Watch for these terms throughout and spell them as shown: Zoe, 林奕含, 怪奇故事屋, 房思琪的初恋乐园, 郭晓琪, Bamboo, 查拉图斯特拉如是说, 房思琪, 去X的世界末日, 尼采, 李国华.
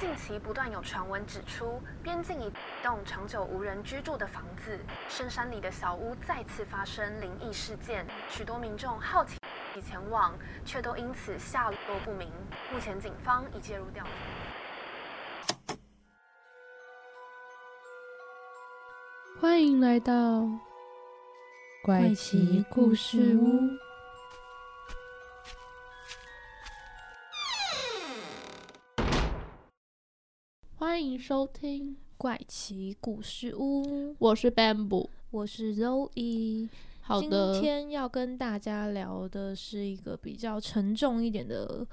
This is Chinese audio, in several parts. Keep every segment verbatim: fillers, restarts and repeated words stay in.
近期不断有传闻指出，边境一栋长久无人居住的房子，深山里的小屋再次发生灵异事件，许多民众好奇前往，却都因此下落不明。目前警方已介入调查。欢迎来到怪奇故事屋。欢迎收听怪奇故事屋，我是 Bamboo， 我是 Zoe。好的，今天要跟大家聊的是一个比较沉重一点的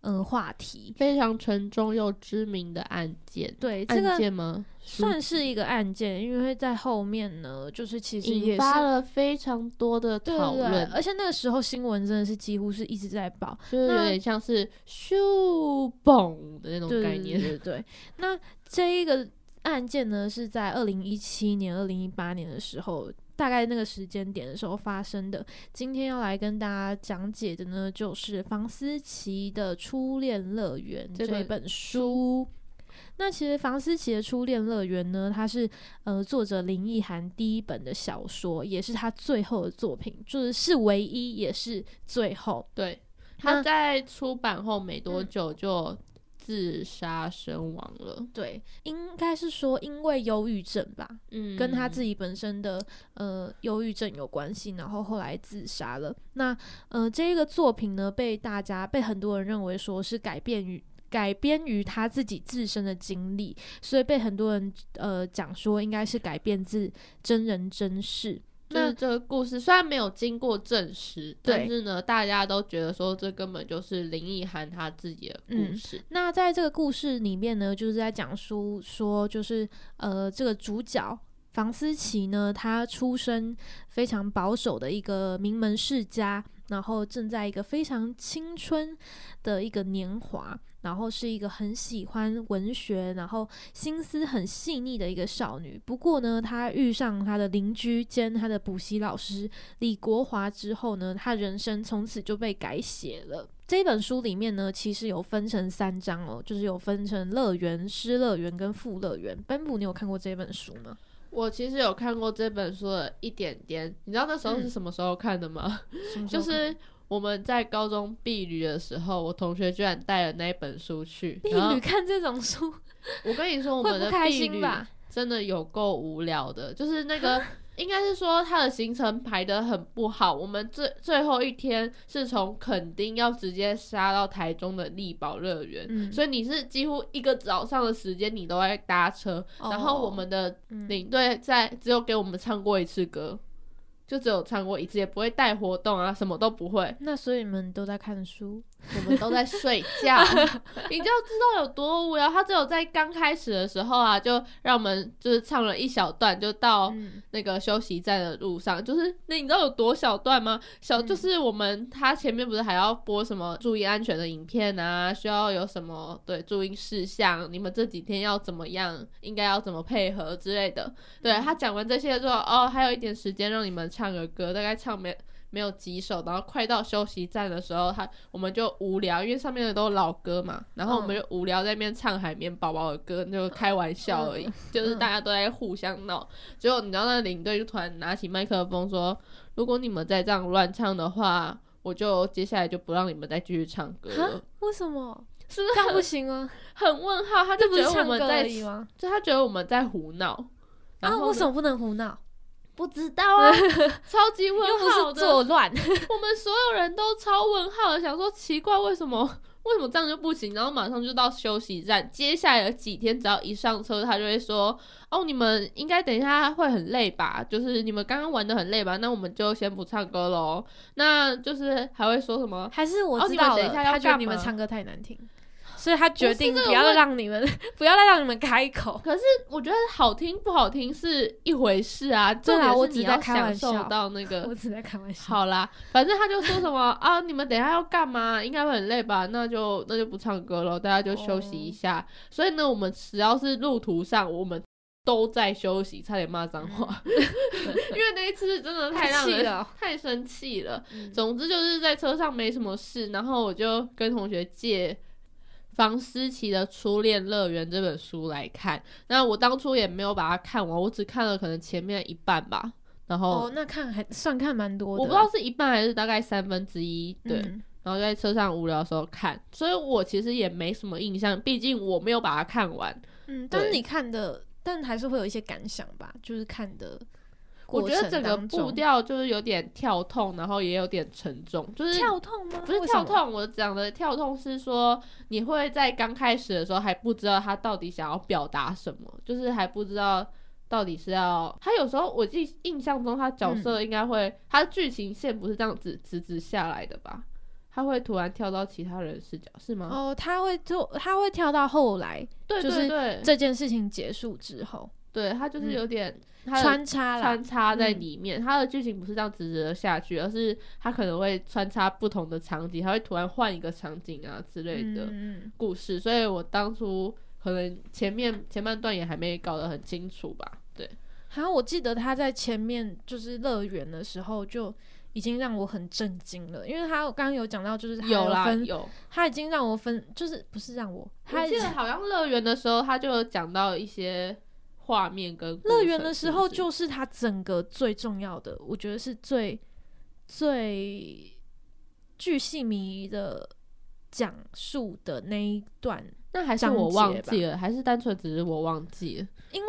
嗯话题，非常沉重又知名的案件。对，这个案件吗？算是一个案件，因为在后面呢，就是其实也是引发了非常多的讨论，对对对，而且那个时候新闻真的是几乎是一直在报，就是有点像是咻嘣的那种概念。对对 对, 对，那这一个案件呢是在二零一七年、二零一八年的时候。大概那个时间点的时候发生的。今天要来跟大家讲解的呢，就是房思琪的《初恋乐园》这本 书, 这本书。那其实房思琪的《初恋乐园》呢，它是呃作者林奕含第一本的小说，也是他最后的作品，就是是唯一也是最后。对，他在出版后没多久就自杀身亡了。对，应该是说因为忧郁症吧，嗯，跟他自己本身的呃忧郁症有关系，然后后来自杀了。那呃这个作品呢，被大家被很多人认为说是改变于改编于他自己自身的经历，所以被很多人呃讲说应该是改编自真人真事。那这个故事虽然没有经过证实，但是呢大家都觉得说这根本就是林奕含他自己的故事、嗯、那在这个故事里面呢，就是在讲述说就是呃这个主角房思琪呢，他出身非常保守的一个名门世家，然后正在一个非常青春的一个年华，然后是一个很喜欢文学，然后心思很细腻的一个少女。不过呢，她遇上她的邻居兼她的补习老师李国华之后呢，她人生从此就被改写了。这本书里面呢，其实有分成三章哦，就是有分成乐园、失乐园跟副乐园。班布，你有看过这本书吗？我其实有看过这本书的一点点。你知道那时候是什么时候看的吗？嗯、就是我们在高中毕旅的时候，我同学居然带了那一本书去。毕旅看这种书，我跟你说，我们的毕旅真的有够无聊的，就是那个。应该是说他的行程排得很不好，我们最最后一天是从垦丁要直接杀到台中的力宝乐园，嗯、所以你是几乎一个早上的时间你都在搭车，哦、然后我们的领队在、嗯、只有给我们唱过一次歌，就只有唱过一次，也不会带活动啊，什么都不会。那所以你们都在看书，我们都在睡觉，你就知道有多无聊。他只有在刚开始的时候啊，就让我们就是唱了一小段，就到那个休息站的路上，嗯、就是那你知道有多小段吗？小、嗯、就是我们他前面不是还要播什么注意安全的影片啊，需要有什么对注意事项，你们这几天要怎么样，应该要怎么配合之类的。对，他讲完这些之后，哦，还有一点时间让你们。唱个歌，大概唱没没有几首，然后快到休息站的时候，他我们就无聊，因为上面的都老歌嘛，然后我们就无聊在那边唱海绵宝宝的歌，就开玩笑而已，嗯、就是大家都在互相闹。嗯、结果你知道，那领队就突然拿起麦克风说：“如果你们再这样乱唱的话，我就接下来就不让你们再继续唱歌了。”为什么？是不是这样不行啊？很问号，他就觉得我们在，就他觉得我们在胡闹啊？为什么不能胡闹？不知道啊，超级问号的，又不是作乱。我们所有人都超问号的，想说奇怪，为什么为什么这样就不行？然后马上就到休息站，接下来的几天只要一上车，他就会说：“哦，你们应该等一下会很累吧？就是你们刚刚玩得很累吧？那我们就先不唱歌喽。”那就是还会说什么？还是我知道了，哦、你们等一下要干嘛？他觉得你们唱歌太难听。所以他决定不要让你们不要再让你们开口。可是我觉得好听不好听是一回事啊，重点是你要享受到那个。我只在开玩笑。好啦，反正他就说什么啊，你们等一下要干嘛？应该会很累吧？那就那就不唱歌了，大家就休息一下。Oh. 所以呢，我们只要是路途上，我们都在休息，差点骂脏话，因为那一次真的太让人太生气了。嗯、总之就是在车上没什么事，然后我就跟同学借。房思琪的初恋乐园这本书来看。那我当初也没有把它看完，我只看了可能前面一半吧，然后哦，那看还算看蛮多的，我不知道是一半还是大概三分之一，对、嗯、然后在车上无聊的时候看，所以我其实也没什么印象，毕竟我没有把它看完。嗯，但是你看的但还是会有一些感想吧，就是看的我觉得整个步调就是有点跳痛，然后也有点沉重，就是跳痛吗？不是跳痛，我讲的跳痛是说你会在刚开始的时候还不知道他到底想要表达什么，就是还不知道到底是要，他有时候我记印象中他角色应该会、嗯、他剧情线不是这样子直直下来的吧，他会突然跳到其他人视角是吗？哦，他会他会跳到后来，对对对，就是这件事情结束之后，对，他就是有点、嗯、穿插穿插在里面、嗯、他的剧情不是这样直直的下去，而是他可能会穿插不同的场景，他会突然换一个场景啊之类的故事、嗯、所以我当初可能前面前半段也还没搞得很清楚吧，对。然后我记得他在前面就是乐园的时候就已经让我很震惊了，因为他刚刚有讲到就是他有分，有啦有，他已经让我分，就是不是让我，他我记得好像乐园的时候他就有讲到一些画面跟乐园的时候，就是他整个最重要的，我觉得是最最巨细靡的讲述的那一段。那还是我忘记了，还是单纯只是我忘记了？因为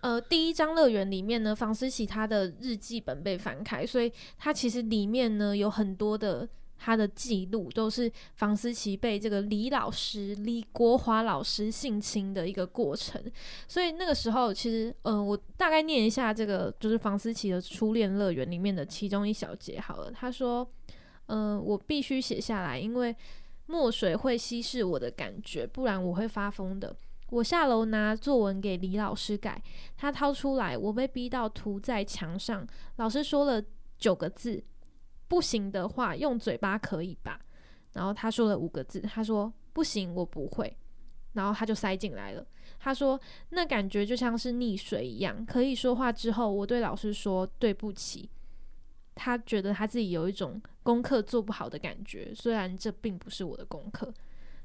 呃，第一章乐园里面呢，房思琪他的日记本被翻开，所以他其实里面呢有很多的他的记录，都是房思琪被这个李老师李国华老师性侵的一个过程。所以那个时候其实呃，我大概念一下这个就是房思琪的初恋乐园里面的其中一小节好了。他说呃，我必须写下来，因为墨水会稀释我的感觉，不然我会发疯的。我下楼拿作文给李老师改，他掏出来，我被逼到涂在墙上。老师说了九个字，不行的话用嘴巴可以吧？然后他说了五个字，他说不行，我不会。然后他就塞进来了。他说那感觉就像是溺水一样。可以说话之后，我对老师说对不起。他觉得他自己有一种功课做不好的感觉，虽然这并不是我的功课。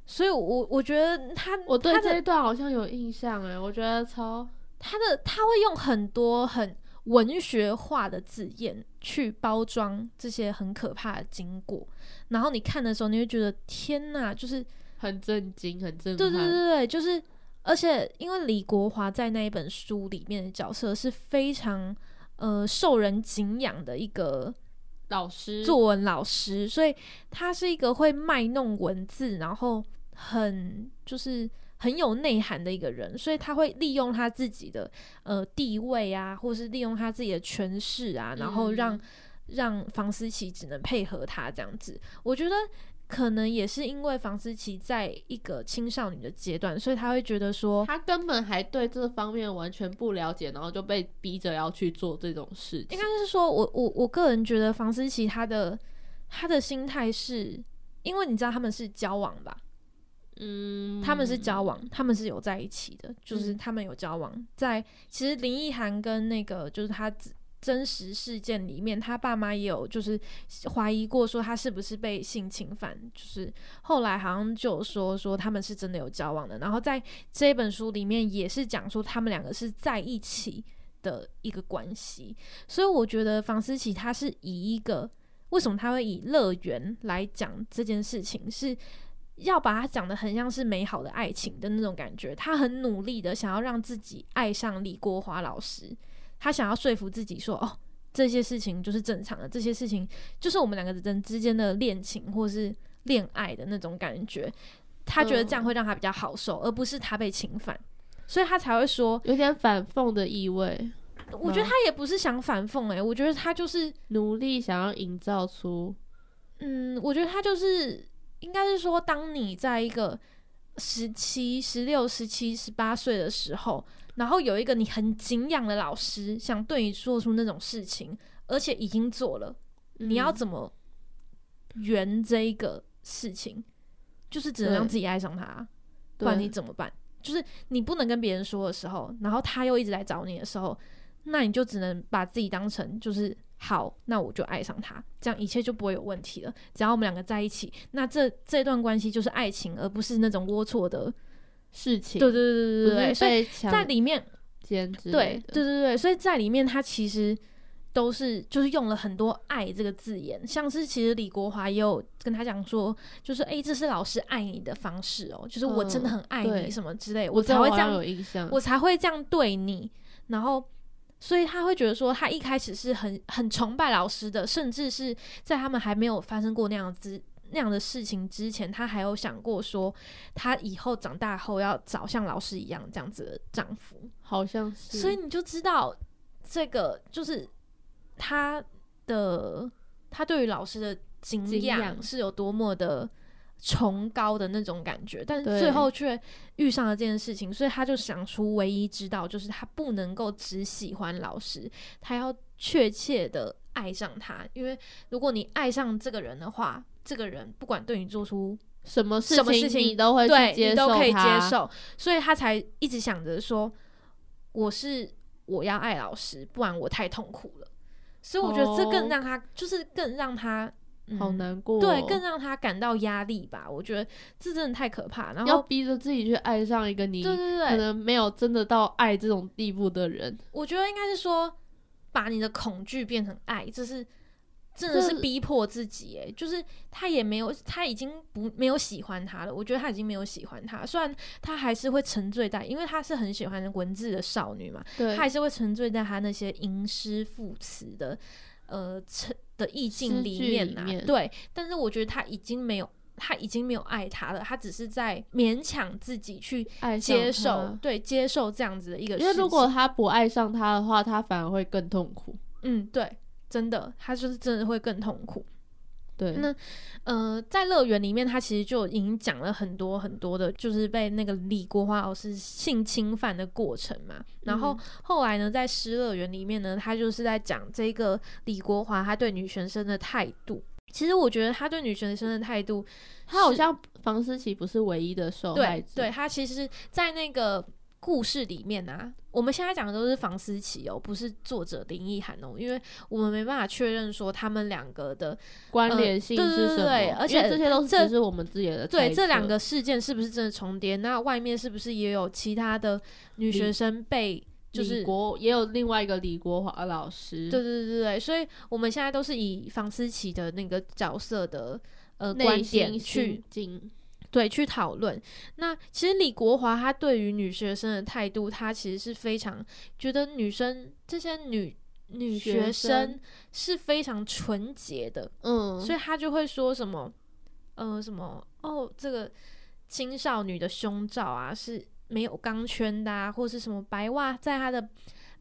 所以我我觉得他我对这一段好像有印象耶，我觉得超他的他会用很多很文学化的字眼去包装这些很可怕的经过，然后你看的时候你会觉得天哪，就是很震惊很震撼，对对对对，就是而且因为李国华在那一本书里面的角色是非常呃，受人敬仰的一个老师，作文老师，所以他是一个会卖弄文字，然后很就是很有内涵的一个人，所以他会利用他自己的呃地位啊，或是利用他自己的权势啊，然后让、嗯、让房思琪只能配合他这样子。我觉得可能也是因为房思琪在一个青少年的阶段，所以他会觉得说他根本还对这方面完全不了解，然后就被逼着要去做这种事情。应该是说我我我个人觉得房思琪他的他的心态是，因为你知道他们是交往吧，嗯，他们是交往，他们是有在一起的，就是他们有交往、嗯、在其实林奕涵跟那个就是他真实事件里面，他爸妈也有就是怀疑过说他是不是被性侵犯，就是后来好像就有说说他们是真的有交往的，然后在这本书里面也是讲说他们两个是在一起的一个关系。所以我觉得房思琪他是以一个为什么他会以乐园来讲这件事情，是要把他讲得很像是美好的爱情的那种感觉，他很努力的想要让自己爱上李国华老师，他想要说服自己说哦，这些事情就是正常的，这些事情就是我们两个人之间的恋情或是恋爱的那种感觉，他觉得这样会让他比较好受、嗯、而不是他被侵犯，所以他才会说有点反讽的意味。我觉得他也不是想反讽欸，我觉得他就是努力想要营造出嗯，我觉得他就是应该是说当你在一个十七、十六、十七、十八岁的时候，然后有一个你很敬仰的老师想对你做出那种事情，而且已经做了、嗯、你要怎么圆这一个事情，就是只能让自己爱上他，不然你怎么办？就是你不能跟别人说的时候，然后他又一直来找你的时候，那你就只能把自己当成就是好，那我就爱上他，这样一切就不会有问题了。只要我们两个在一起，那这这段关系就是爱情，而不是那种龌龊的事情。对对对对对，所以在里面，对对对对，所以在里面他其实都是就是用了很多爱这个字眼，像是其实李国华也有跟他讲说，就是哎、欸，这是老师爱你的方式哦、喔，就是我真的很爱你什么之类，嗯、我才会这样，我有印象，我才会这样对你，然后。所以他会觉得说他一开始是很很崇拜老师的，甚至是在他们还没有发生过那样之那样的事情之前，他还有想过说他以后长大后要找像老师一样这样子的丈夫，好像是。所以你就知道这个就是他的他对于老师的敬仰是有多么的崇高的那种感觉，但最后却遇上了这件事情，所以他就想出唯一之道，就是他不能够只喜欢老师，他要确切的爱上他，因为如果你爱上这个人的话，这个人不管对你做出什么事情，什么事情你都会去接受他，对，你都可以接受，所以他才一直想着说我是我要爱老师，不然我太痛苦了。所以我觉得这更让他、oh. 就是更让他嗯、好难过、哦，对，更让他感到压力吧。我觉得这真的太可怕，然后要逼着自己去爱上一个你，对对对，可能没有真的到爱这种地步的人。我觉得应该是说，把你的恐惧变成爱，这是真的是逼迫自己、欸。哎，就是他也没有，他已经不没有喜欢他了。我觉得他已经没有喜欢他，虽然他还是会沉醉在，因为他是很喜欢文字的少女嘛，对，他还是会沉醉在他那些吟诗赋词的，呃，沉。的意境里面啊，对，但是我觉得他已经没有，他已经没有爱他了，他只是在勉强自己去接受，对，接受这样子的一个事情。因为如果他不爱上他的话，他反而会更痛苦。嗯，对，真的，他就是真的会更痛苦。对，那呃，在乐园里面，他其实就已经讲了很多很多的，就是被那个李国华老师性侵犯的过程嘛。然后后来呢，在失乐园里面呢，他就是在讲这个李国华他对女学生的态度。其实我觉得他对女学生的态度，他好像房思琪不是唯一的受害者，对，对他其实，在那个。故事里面啊，我们现在讲的都是房思琪哦，不是作者林奕含哦，因为我们没办法确认说他们两个的关联性是什么、呃、对对对对，而且这些都是只是我们自己的猜测，对，这两个事件是不是真的重叠，那外面是不是也有其他的女学生被就是李国也有另外一个李国华老师，对对对对，所以我们现在都是以房思琪的那个角色的呃观点去对去讨论。那其实李国华他对于女学生的态度，他其实是非常觉得女生这些女女学生是非常纯洁的，嗯，所以他就会说什么呃什么哦这个青少女的胸罩啊是没有钢圈的啊，或是什么白袜在她的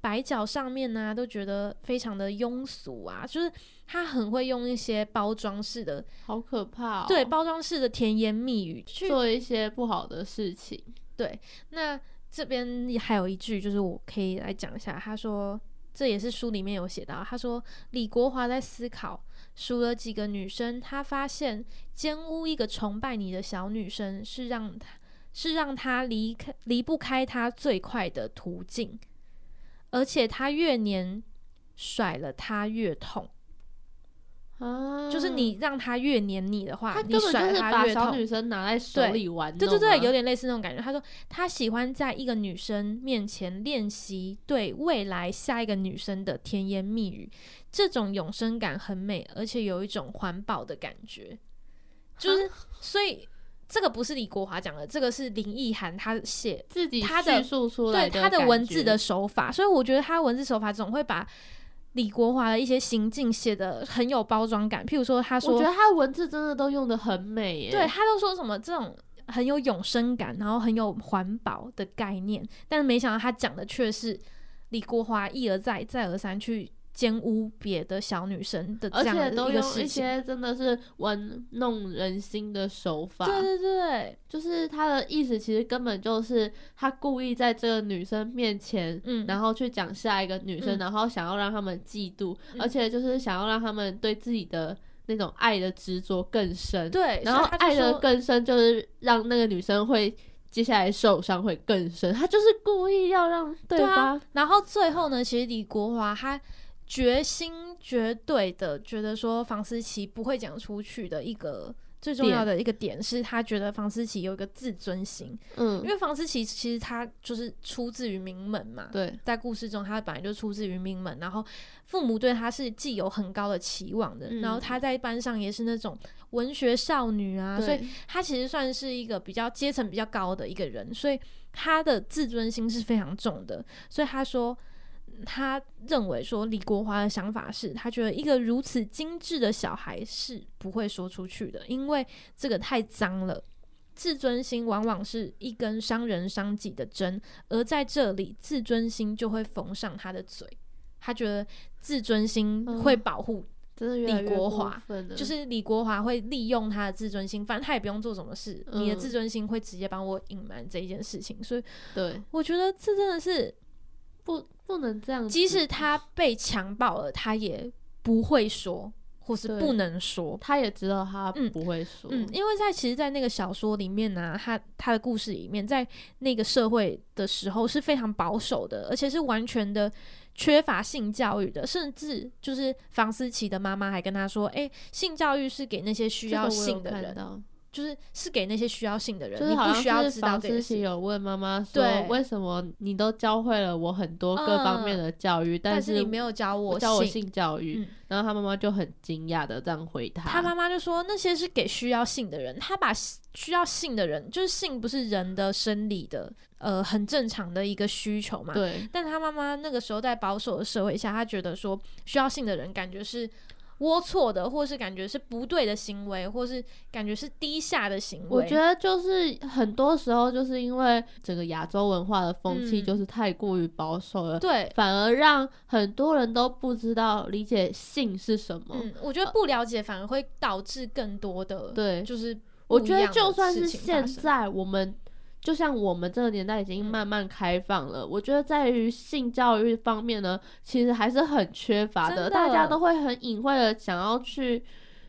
白脚上面呢、啊、都觉得非常的庸俗啊，就是他很会用一些包装式的，好可怕、哦、对，包装式的甜言蜜语去做一些不好的事情。对，那这边还有一句就是我可以来讲一下，他说这也是书里面有写到，他说李国华在思考数了几个女生，他发现奸污一个崇拜你的小女生是让他是让他离开离不开他最快的途径，而且他越黏甩了他越痛、啊、就是你让他越黏你的话，他根本就是把小女生拿在手里玩，对对对，有点类似那种感觉。他说他喜欢在一个女生面前练习对未来下一个女生的甜言蜜语，这种永生感很美，而且有一种环保的感觉，就是所以这个不是李国华讲的，这个是林奕含他写自己叙述出来的，对他的文字的手法，所以我觉得他文字手法总会把李国华的一些行径写得很有包装感。譬如说他说我觉得他文字真的都用得很美耶，对，他都说什么这种很有永生感然后很有环保的概念，但没想到他讲的却是李国华一而再再而三去奸污别的小女生的这样的一个事情，而且都用一些真的是玩弄人心的手法，对对对，就是他的意思其实根本就是他故意在这个女生面前、嗯、然后去讲下一个女生、嗯、然后想要让他们嫉妒、嗯、而且就是想要让他们对自己的那种爱的执着更深，对，然后爱的更深就是让那个女生会接下来受伤会更深，他就是故意要让对吧、啊、然后最后呢，其实李国华他决心绝对的觉得说房思琪不会讲出去的一个最重要的一个点是他觉得房思琪有一个自尊心，嗯，因为房思琪其实他就是出自于名门嘛，对，在故事中他本来就出自于名门，然后父母对他是既有很高的期望的，嗯，然后他在班上也是那种文学少女啊，所以他其实算是一个比较阶层比较高的一个人，所以他的自尊心是非常重的，所以他说他认为说李国华的想法是他觉得一个如此精致的小孩是不会说出去的，因为这个太脏了，自尊心往往是一根伤人伤己的针，而在这里自尊心就会缝上他的嘴，他觉得自尊心会保护李国华，嗯，就是李国华会利用他的自尊心，反正他也不用做什么事，嗯，你的自尊心会直接帮我隐瞒这一件事情，所以对，我觉得这真的是不不能这样，即使他被强暴了他也不会说或是不能说，他也知道他不会说，嗯嗯，因为在其实在那个小说里面啊，他他的故事里面，在那个社会的时候是非常保守的，而且是完全的缺乏性教育的，甚至就是房思琪的妈妈还跟他说，欸，性教育是给那些需要性的人，這個就是是给那些需要性的人，就是好像是房思琪有问妈妈说为什么你都教会了我很多各方面的教育，嗯，但是你没有教我教我性教育，嗯，然后他妈妈就很惊讶的这样回他，他妈妈就说那些是给需要性的人，他把需要性的人，就是性不是人的生理的呃很正常的一个需求嘛，对，但他妈妈那个时候在保守的社会下，他觉得说需要性的人感觉是龌龊的，或是感觉是不对的行为，或是感觉是低下的行为。我觉得就是很多时候就是因为整个亚洲文化的风气就是太过于保守了，嗯，对，反而让很多人都不知道理解性是什么，嗯，我觉得不了解反而会导致更多的，对，就是我觉得就算是现在我们就像我们这个年代已经慢慢开放了，嗯，我觉得在于性教育方面呢其实还是很缺乏 的, 的大家都会很隐晦的想要去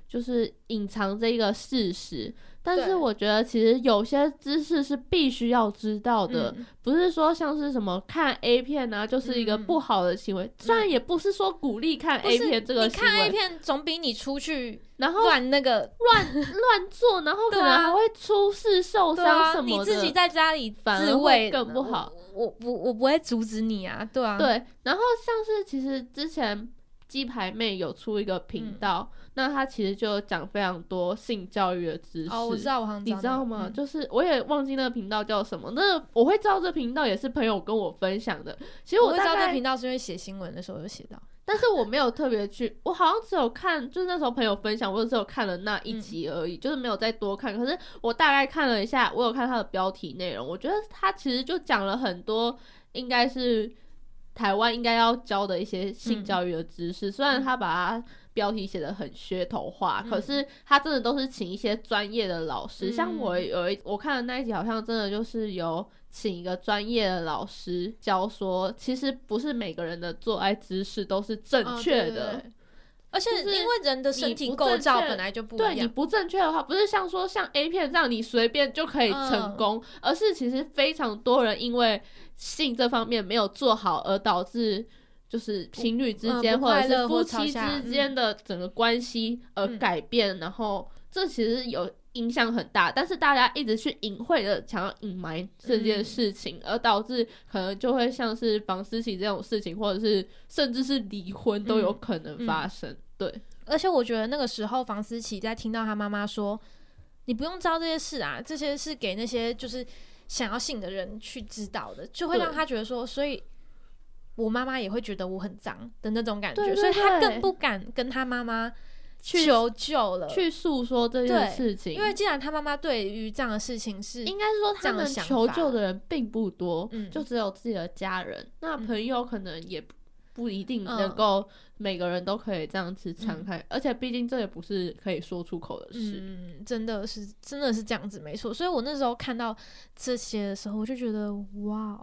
就是隐藏这个事实，但是我觉得其实有些知识是必须要知道的，嗯，不是说像是什么看 A 片啊就是一个不好的行为，嗯，虽然也不是说鼓励看 A 片这个行为，你看 A 片总比你出去然后乱那个乱乱做然后可能还会出事受伤什么的，啊，你自己在家里自慰更不好，我我我不会阻止你啊，对啊，对，然后像是其实之前鸡排妹有出一个频道，嗯，那她其实就讲非常多性教育的知识。哦，我知道，我好像知道，你知道吗，嗯？就是我也忘记那个频道叫什么。那我会知道这频道也是朋友跟我分享的。其实 我, 大概我会知道这频道是因为写新闻的时候有写到，但是我没有特别去，我好像只有看，就是那时候朋友分享，我只有看了那一集而已，嗯，就是没有再多看。可是我大概看了一下，我有看他的标题内容，我觉得他其实就讲了很多，应该是台湾应该要教的一些性教育的知识，嗯，虽然他把它标题写得很噱头化，嗯，可是他真的都是请一些专业的老师，嗯，像我有一我看的那一集好像真的就是有请一个专业的老师教说其实不是每个人的做爱姿势都是正确的，哦，对对对，而且因为人的身体构造本来就不一样，对，你不正确的话不是像说像 A 片这样你随便就可以成功，嗯，而是其实非常多人因为性这方面没有做好而导致就是情侣之间，嗯，或者是夫妻之间的整个关系而改变，嗯，然后这其实有影响很大，但是大家一直去隐晦的想要隐瞒这件事情，嗯，而导致可能就会像是房思琪这种事情，或者是甚至是离婚都有可能发生，嗯嗯，对，而且我觉得那个时候房思琪在听到他妈妈说你不用知道这些事啊，这些是给那些就是想要性的人去知道的，就会让他觉得说所以我妈妈也会觉得我很脏的那种感觉，对对对，所以他更不敢跟他妈妈求救了，去诉说这件事情，因为既然他妈妈对于这样的事情是应该是说他们求救的人并不多，嗯，就只有自己的家人，嗯，那朋友可能也不一定能够每个人都可以这样子敞开，嗯，而且毕竟这也不是可以说出口的事，嗯，真的是真的是这样子没错，所以我那时候看到这些的时候我就觉得哇，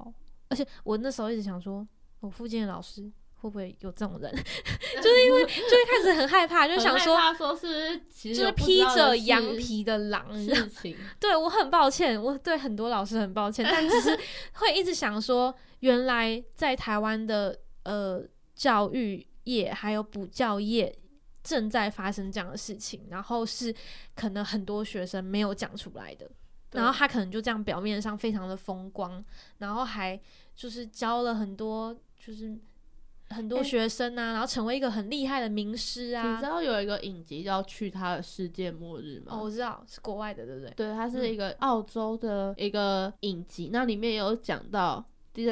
而且我那时候一直想说我附近的老师会不会有这种人就是因为就一开始很害怕就想说很害怕说是其实就是披着羊皮的狼事情对，我很抱歉，我对很多老师很抱歉但只是会一直想说原来在台湾的呃教育业还有补教业正在发生这样的事情，然后是可能很多学生没有讲出来的，然后他可能就这样表面上非常的风光，然后还就是教了很多就是很多学生啊、欸、然后成为一个很厉害的名师啊。你知道有一个影集叫去他的世界末日吗？哦，我知道，是国外的对不对？对，它是一个澳洲的一个影集、嗯、那里面有讲到，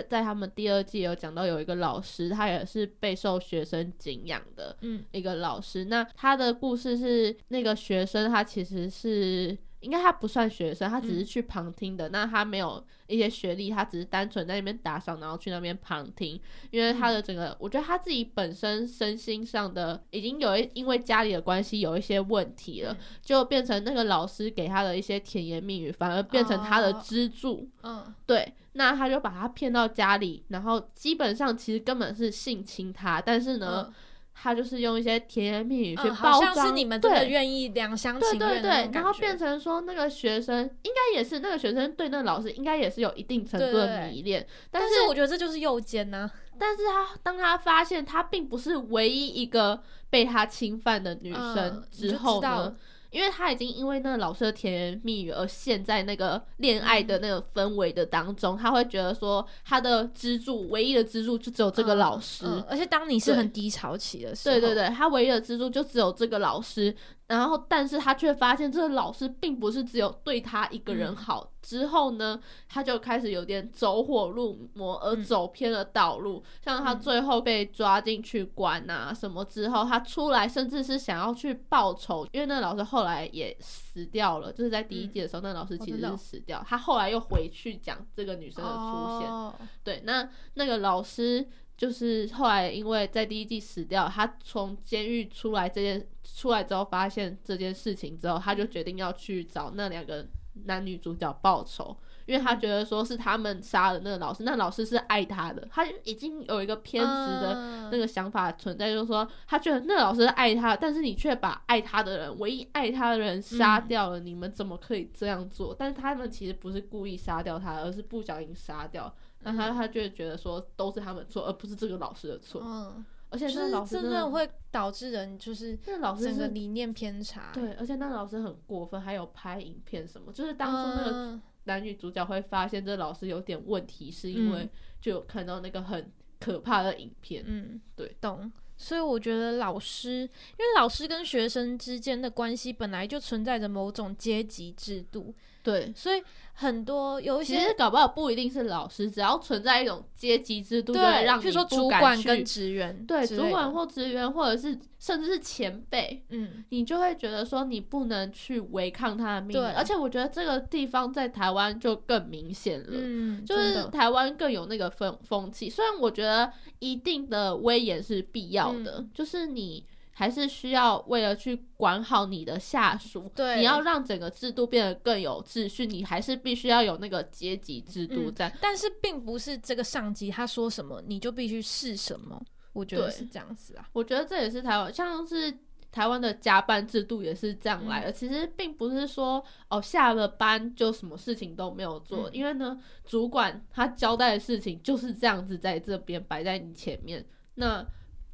在他们第二季有讲到有一个老师，他也是备受学生敬仰的一个老师、嗯、那他的故事是那个学生他其实是应该他不算学生，他只是去旁听的、嗯、那他没有一些学历，他只是单纯在那边打扫，然后去那边旁听，因为他的整个、嗯、我觉得他自己本身身心上的已经有一因为家里的关系有一些问题了、嗯、就变成那个老师给他的一些甜言蜜语反而变成他的支柱、哦、对，那他就把他骗到家里，然后基本上其实根本是性侵他，但是呢、嗯，他就是用一些甜言蜜语去包装、嗯、好像是你们真的愿意两厢情愿的那种感觉，对对对，然后变成说那个学生应该也是那个学生对那个老师应该也是有一定程度的迷恋，对对对，但是，但是我觉得这就是诱奸啊。但是他当他发现他并不是唯一一个被他侵犯的女生之后呢、嗯、因为他已经因为那个老师的甜言蜜语而陷在那个恋爱的那个氛围的当中、嗯、他会觉得说他的支柱唯一的支柱就只有这个老师、嗯嗯、而且当你是很低潮期的时候，对对对，他唯一的支柱就只有这个老师，然后但是他却发现这个老师并不是只有对他一个人好、嗯、之后呢他就开始有点走火入魔而走偏了道路、嗯、像他最后被抓进去关啊什么之后，他出来甚至是想要去报仇，因为那个老师后来也死掉了，就是在第一季的时候、嗯、那老师其实是死掉、哦、他后来又回去讲这个女生的出现、哦、对，那那个老师就是后来因为在第一季死掉，他从监狱出来这件出来之后发现这件事情之后，他就决定要去找那两个男女主角报仇，因为他觉得说是他们杀了那个老师，那老师是爱他的，他已经有一个偏执的那个想法存在、嗯、就是说他觉得那老师爱他，但是你却把爱他的人唯一爱他的人杀掉了、嗯、你们怎么可以这样做，但是他们其实不是故意杀掉他，而是不小心杀掉，那他他就会觉得说都是他们错而不是这个老师的错、嗯，而且那老师真 的,、就是、真的会导致人就是整个理念偏差，对，而且那老师很过分，还有拍影片什么，就是当初那个男女主角会发现这老师有点问题是因为就有看到那个很可怕的影片，嗯，对，懂。所以我觉得老师，因为老师跟学生之间的关系本来就存在着某种阶级制度，对，所以很多有一些其实搞不好不一定是老师，只要存在一种阶级制度，对，让你不敢去，譬如说主管跟职员，对，主管或职员或者是甚至是前辈，嗯，你就会觉得说你不能去违抗他的命令，而且我觉得这个地方在台湾就更明显了，嗯，就是台湾更有那个风风气，虽然我觉得一定的威严是必要的、嗯、就是你还是需要为了去管好你的下属，对，你要让整个制度变得更有秩序，你还是必须要有那个阶级制度在、嗯、但是并不是这个上级他说什么你就必须是什么，我觉得是这样子啊，我觉得这也是台湾，像是台湾的加班制度也是这样来的、嗯、其实并不是说哦下了班就什么事情都没有做、嗯、因为呢主管他交代的事情就是这样子在这边摆在你前面，那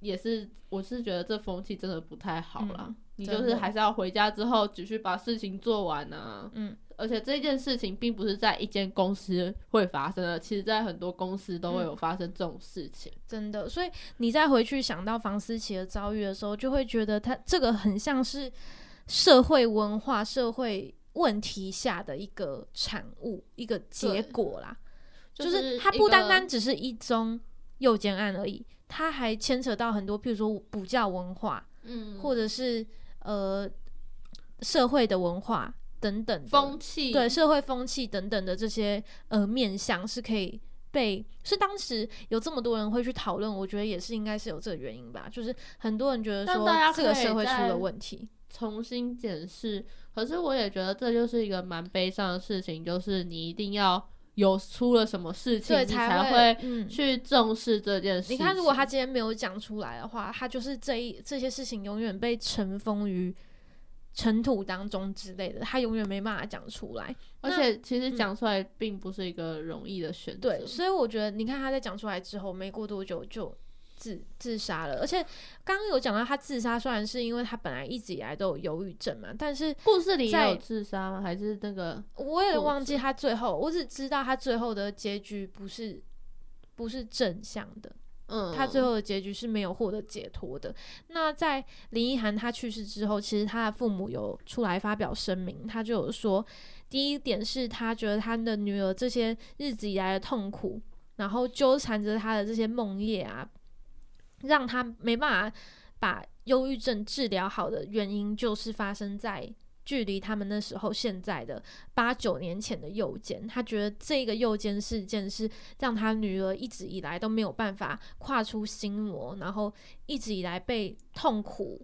也是我是觉得这风气真的不太好啦、嗯、你就是还是要回家之后继续把事情做完啊，嗯，而且这件事情并不是在一间公司会发生的，其实在很多公司都会有发生这种事情、嗯、真的，所以你再回去想到房思琪的遭遇的时候，就会觉得他这个很像是社会文化社会问题下的一个产物一个结果啦，就是它不单单只是一宗诱奸案而已，它还牵扯到很多譬如说补教文化、嗯、或者是呃社会的文化等等的风气，对，社会风气等等的这些呃面向是可以被是当时有这么多人会去讨论，我觉得也是应该是有这个原因吧，就是很多人觉得说这个社会出了问题重新检视，可是我也觉得这就是一个蛮悲伤的事情，就是你一定要有出了什么事情你才会去重视这件事情、嗯、你看如果他今天没有讲出来的话，他就是这一这些事情永远被尘封于尘土当中之类的，他永远没办法讲出来，而且其实讲出来并不是一个容易的选择、嗯、对，所以我觉得你看他在讲出来之后没过多久就自自杀了。而且刚刚有讲到他自杀，虽然是因为他本来一直以来都有忧郁症嘛，但是故事里也有自杀吗？还是那个我也忘记他最后，我只知道他最后的结局不是不是正向的。嗯，他最后的结局是没有获得解脱的。那在林奕含他去世之后，其实他的父母有出来发表声明，他就有说，第一点是他觉得他的女儿这些日子以来的痛苦，然后纠缠着他的这些梦夜啊，让他没办法把忧郁症治疗好的原因，就是发生在距离他们那时候现在的八九年前的诱奸。他觉得这个诱奸事件是让他女儿一直以来都没有办法跨出心魔，然后一直以来被痛苦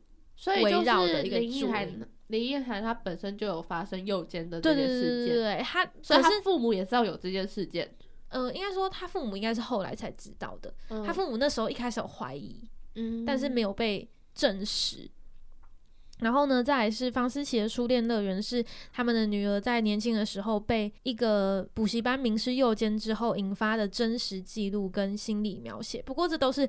围绕的一个主因。林奕含他本身就有发生诱奸的这件事件，对对对对，他所以他父母也知道有这件事件。嗯、呃，应该说他父母应该是后来才知道的、嗯、他父母那时候一开始有怀疑、嗯、但是没有被证实。然后呢，再来是房思琪的初恋乐园，是他们的女儿在年轻的时候被一个补习班名师诱奸之后引发的真实记录跟心理描写。不过这都是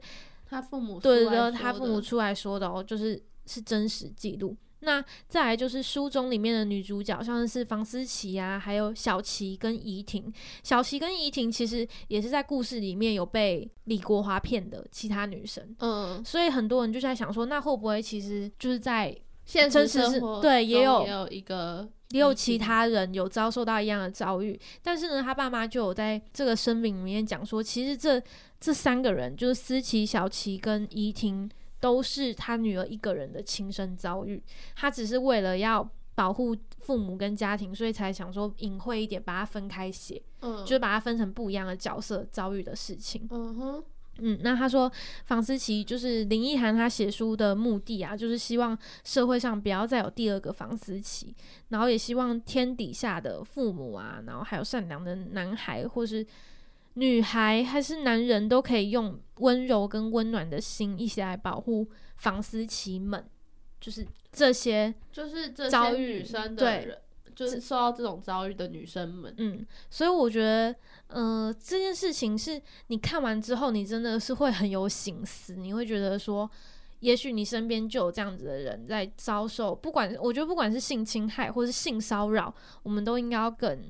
他父母出来说的，对对，他父母出来说的哦，就是是真实记录。那再来就是书中里面的女主角，像是房思琪啊，还有小琪跟怡婷。小琪跟怡婷其实也是在故事里面有被李国华骗的其他女生。嗯，所以很多人就在想说，那会不会其实就是在现实生活中也有一个也有其他人有遭受到一样的遭遇。但是呢，他爸妈就有在这个声明里面讲说，其实这这三个人就是思琪、小琪跟怡婷，都是他女儿一个人的亲身遭遇。他只是为了要保护父母跟家庭，所以才想说隐晦一点把它分开写、嗯、就是把它分成不一样的角色遭遇的事情。嗯哼嗯，那他说房思琪就是林奕含他写书的目的啊，就是希望社会上不要再有第二个房思琪，然后也希望天底下的父母啊，然后还有善良的男孩或是女孩还是男人，都可以用温柔跟温暖的心一起来保护房思琪们，就是这些就是这些女生的人，就是受到这种遭遇的女生们。嗯，所以我觉得呃，这件事情是你看完之后你真的是会很有省思，你会觉得说也许你身边就有这样子的人在遭受，不管我觉得不管是性侵害或是性骚扰，我们都应该要更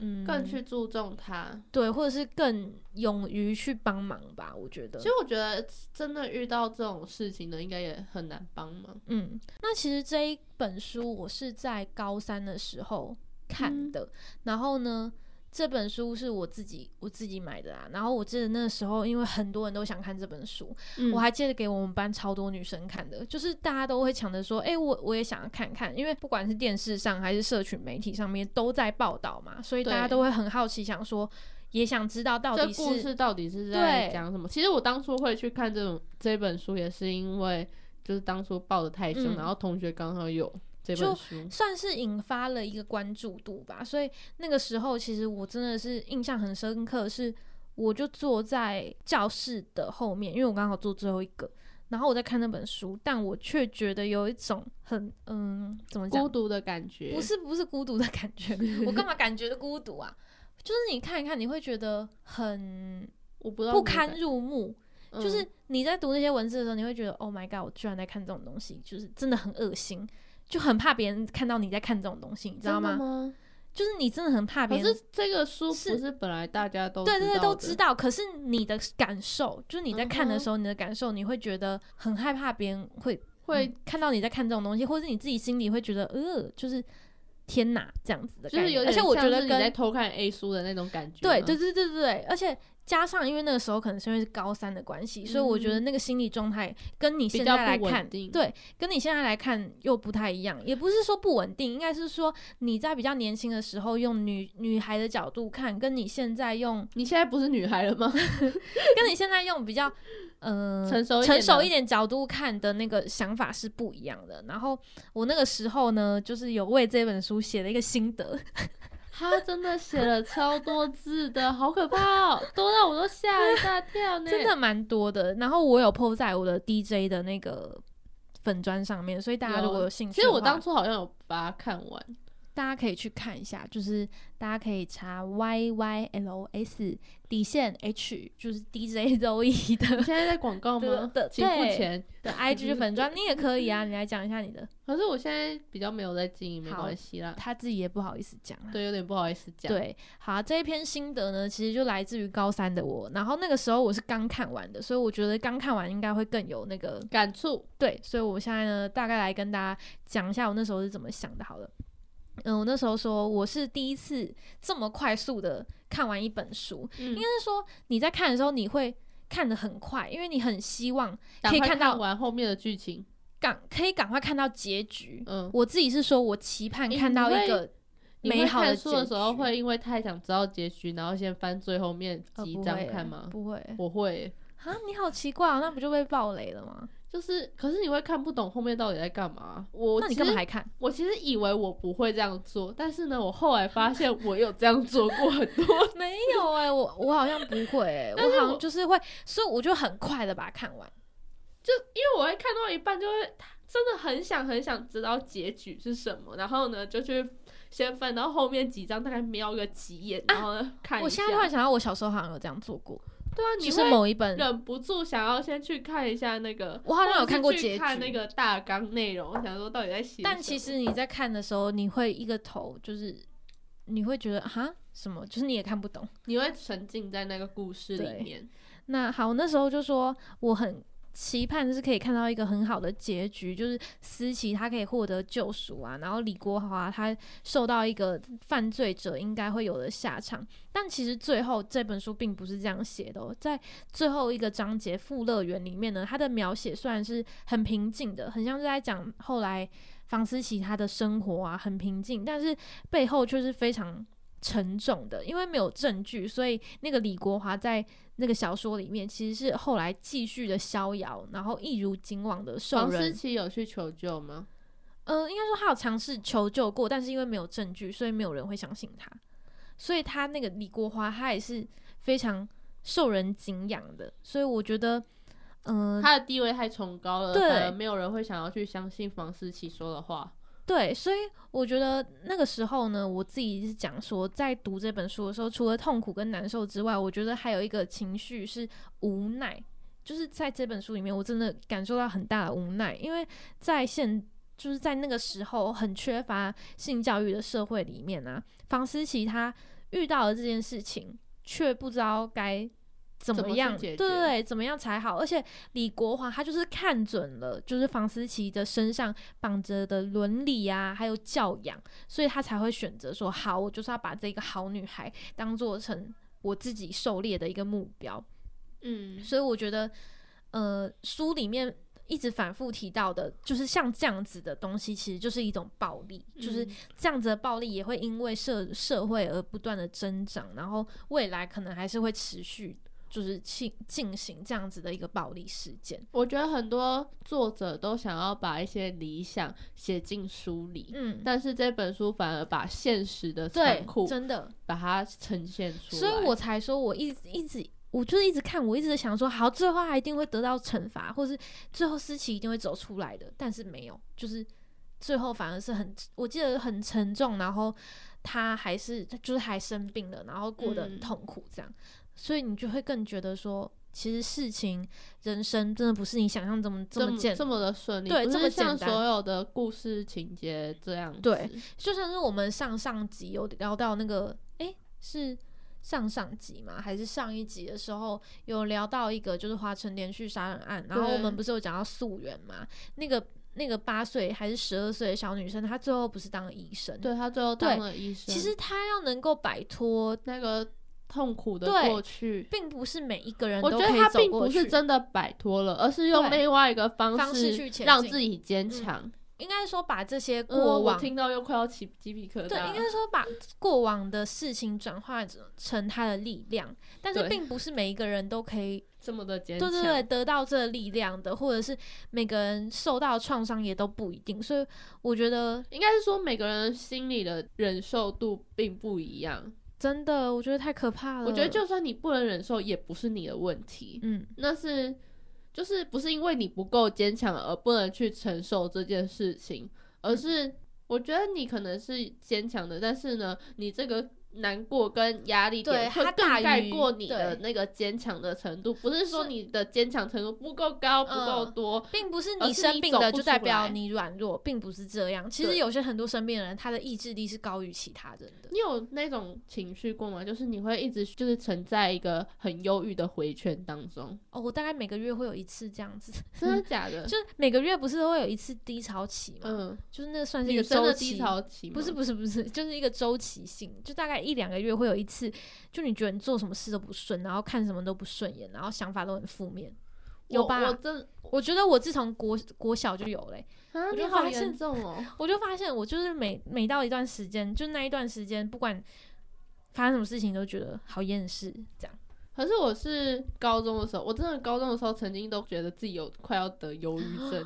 嗯更去注重他，对，或者是更勇于去帮忙吧。我觉得其实我觉得真的遇到这种事情呢，应该也很难帮忙。嗯，那其实这一本书我是在高三的时候看的、嗯、然后呢这本书是我自己我自己买的啊，然后我记得那时候因为很多人都想看这本书、嗯、我还借给我们班超多女生看的，就是大家都会抢着说哎、欸，我我也想要看看，因为不管是电视上还是社群媒体上面都在报道嘛，所以大家都会很好奇，想说也想知道到底是这故事到底是在讲什么。其实我当初会去看这种这本书也是因为就是当初报的太凶、嗯、然后同学刚好有就算是引发了一个关注度吧，所以那个时候其实我真的是印象很深刻，是我就坐在教室的后面，因为我刚好坐最后一个，然后我在看那本书，但我却觉得有一种很嗯怎么讲孤独的感觉，不是不是孤独的感觉我干嘛感觉孤独啊，就是你看一看你会觉得很我不知道不堪入目，就是你在读那些文字的时候你会觉得 Oh my god 我居然在看这种东西，就是真的很恶心，就很怕别人看到你在看这种东西，你知道 吗, 嗎就是你真的很怕别人。可是这个书不是本来大家都知道的，对 对, 對都知道，可是你的感受就是你在看的时候、嗯、你的感受你会觉得很害怕别人会会、嗯、看到你在看这种东西，或者你自己心里会觉得呃就是天哪这样子的感觉，就是有点像是你在偷看 A 书的那种感觉。对对对对对，而且加上因为那个时候可能是因为是高三的关系、嗯、所以我觉得那个心理状态跟你现在来看，对，跟你现在来看又不太一样，也不是说不稳定，应该是说你在比较年轻的时候用女女孩的角度看，跟你现在用你现在不是女孩了吗跟你现在用比较呃成熟一点成熟一点角度看的那个想法是不一样的。然后我那个时候呢就是有为这本书写了一个心得他真的写了超多字的好可怕哦，多到我都吓了一大跳呢真的蛮多的，然后我有 po 在我的 D J 的那个粉专上面，所以大家如果有兴趣的话，其实我当初好像有把它看完，大家可以去看一下，就是大家可以查 Y Y L S 底线 H， 就是 D J Zoe 的。现在在广告吗？的请付钱的 I G 粉专，你也可以啊，你来讲一下你的。可是我现在比较没有在经营，没关系啦。他自己也不好意思讲，对，有点不好意思讲。对，好，这一篇心得呢，其实就来自于高三的我，然后那个时候我是刚看完的，所以我觉得刚看完应该会更有那个感触。对，所以我现在呢，大概来跟大家讲一下我那时候是怎么想的。好了。嗯，我那时候说我是第一次这么快速的看完一本书，嗯、应该是说你在看的时候你会看得很快，因为你很希望可以看到看完后面的剧情，赶可以赶快看到结局。嗯，我自己是说我期盼看到一个美好的结局。你会看书的时候会因为太想知道结局，然后先翻最后面几章看吗？哦、不会，不会我会。啊，你好奇怪啊，那不就被爆雷了吗？就是，可是你会看不懂后面到底在干嘛。我那你干嘛还看？我其实以为我不会这样做，但是呢，我后来发现我有这样做过很多。没有哎、欸，我我好像不会、欸，我好像就是会，所以我就很快的把它看完。就因为我会看到一半，就会真的很想很想知道结局是什么，然后呢就去先翻到后面几章，大概瞄个几眼，然后呢、啊、看一下。我现在突然想到，我小时候好像有这样做过。对啊，你是某一本忍不住想要先去看一下那个，我好像有看过结局，看那个大纲内容，我想说到底在写。但其实你在看的时候，你会一个头就是，你会觉得哈什么，就是你也看不懂，你会沉浸在那个故事里面。那好，那时候就说我很期盼是可以看到一个很好的结局，就是思琪他可以获得救赎啊，然后李国华他受到一个犯罪者应该会有的下场。但其实最后这本书并不是这样写的哦，在最后一个章节《富乐园》里面呢，他的描写虽然是很平静的，很像是在讲后来房思琪他的生活啊，很平静，但是背后却是非常沉重的，因为没有证据，所以那个李国华在那个小说里面其实是后来继续的逍遥，然后一如既往的受人。房思琪有去求救吗？呃，应该说他有尝试求救过，但是因为没有证据，所以没有人会相信他，所以他那个李国华他也是非常受人敬仰的，所以我觉得呃，他的地位太崇高了，反而没有人会想要去相信房思琪说的话。对，所以我觉得那个时候呢，我自己是讲说，在读这本书的时候，除了痛苦跟难受之外，我觉得还有一个情绪是无奈，就是在这本书里面，我真的感受到很大的无奈，因为在现就是在那个时候很缺乏性教育的社会里面啊，房思琪她遇到了这件事情，却不知道该怎么样，对对，怎么样才好？而且李国华他就是看准了，就是房思琪的身上绑着的伦理啊，还有教养，所以他才会选择说，好，我就是要把这个好女孩当做成我自己狩猎的一个目标。嗯，所以我觉得，呃，书里面一直反复提到的，就是像这样子的东西，其实就是一种暴力，嗯、就是这样子的暴力也会因为社社会而不断的增长，然后未来可能还是会持续。就是进行这样子的一个暴力事件，我觉得很多作者都想要把一些理想写进书里，嗯，但是这本书反而把现实的残酷真的把它呈现出来，所以我才说我一直一直我就是一直看，我一直想说好，最后他一定会得到惩罚，或是最后思琪一定会走出来的，但是没有，就是最后反而是很，我记得很沉重，然后他还是就是还生病了，然后过得很痛苦这样。嗯，所以你就会更觉得说，其实事情、人生真的不是你想象这么这么简这么的顺利，对，这么像所有的故事情节这样子。对，就像是我们上上集有聊到那个，哎、欸，是上上集吗？还是上一集的时候有聊到一个就是华城连续杀人案，然后我们不是有讲到溯源嘛？那个。那个八岁还是十二岁的小女生，她最后不是当了医生？对，她最后当了医生。其实她要能够摆脱那个痛苦的过去，并不是每一个人都可以走过去。我觉得她并不是真的摆脱了，而是用另外一个方式方式去让自己坚强。嗯，应该说把这些过往，嗯、我听到又快要起鸡皮疙瘩。对，应该说把过往的事情转化成她的力量，但是并不是每一个人都可以。这么的坚强，对对对，得到这个力量的，或者是每个人受到创伤也都不一定，所以我觉得应该是说每个人心理的忍受度并不一样。真的，我觉得太可怕了。我觉得就算你不能忍受，也不是你的问题。嗯，那是就是不是因为你不够坚强而不能去承受这件事情，而是我觉得你可能是坚强的，但是呢，你这个难过跟压力点会更盖过你的那个坚强的程度，不是说你的坚强程度不够高不够多、嗯、并不是你生病的就代表你软弱，并不是这样。其实有些很多生病的人他的意志力是高于其他人的。你有那种情绪过吗？就是你会一直就是沉在一个很忧郁的回圈当中？哦，我大概每个月会有一次这样子。真的假的？就是每个月不是都会有一次低潮期吗？嗯，就是那算是一个周期。女生的低潮期吗？不是不是不是，就是一个周期性，就大概一两个月会有一次，就你觉得你做什么事都不顺，然后看什么都不顺眼，然后想法都很负面，有吧？ 我, 我, 真我觉得我自从 国, 国小就有了、欸啊、我就发现你好严重哦！我就发现我就是每每到一段时间，就那一段时间不管发生什么事情都觉得好厌世这样。可是我是高中的时候，我真的高中的时候曾经都觉得自己有快要得忧郁症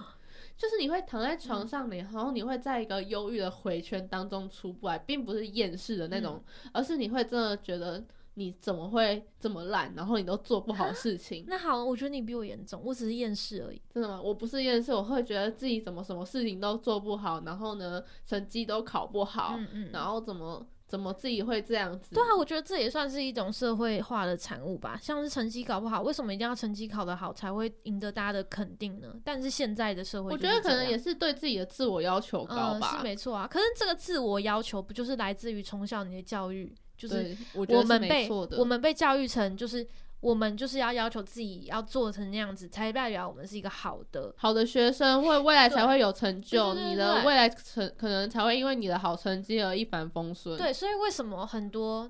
就是你会躺在床上里、嗯、然后你会在一个忧郁的回圈当中出不来，并不是厌世的那种、嗯、而是你会真的觉得你怎么会这么烂，然后你都做不好事情。那好，我觉得你比我严重，我只是厌世而已。真的吗？我不是厌世，我会觉得自己怎么什么事情都做不好，然后呢成绩都考不好、嗯嗯、然后怎么怎么自己会这样子。对啊，我觉得这也算是一种社会化的产物吧，像是成绩搞不好，为什么一定要成绩考得好才会赢得大家的肯定呢？但是现在的社会就是这样，我觉得可能也是对自己的自我要求高吧、嗯、是没错啊。可是这个自我要求不就是来自于从小你的教育，就是我们被 我, 我们被教育成就是我们就是要要求自己要做成那样子，才代表我们是一个好的好的学生，会未来才会有成就。你的未来成可能才会因为你的好成绩而一帆风顺。对，所以为什么很多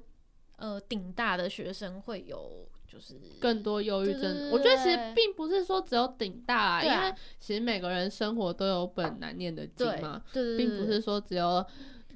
呃顶大的学生会有就是更多忧郁症？我觉得其实并不是说只有顶大啊，因为其实每个人生活都有本难念的经嘛，并不是说只有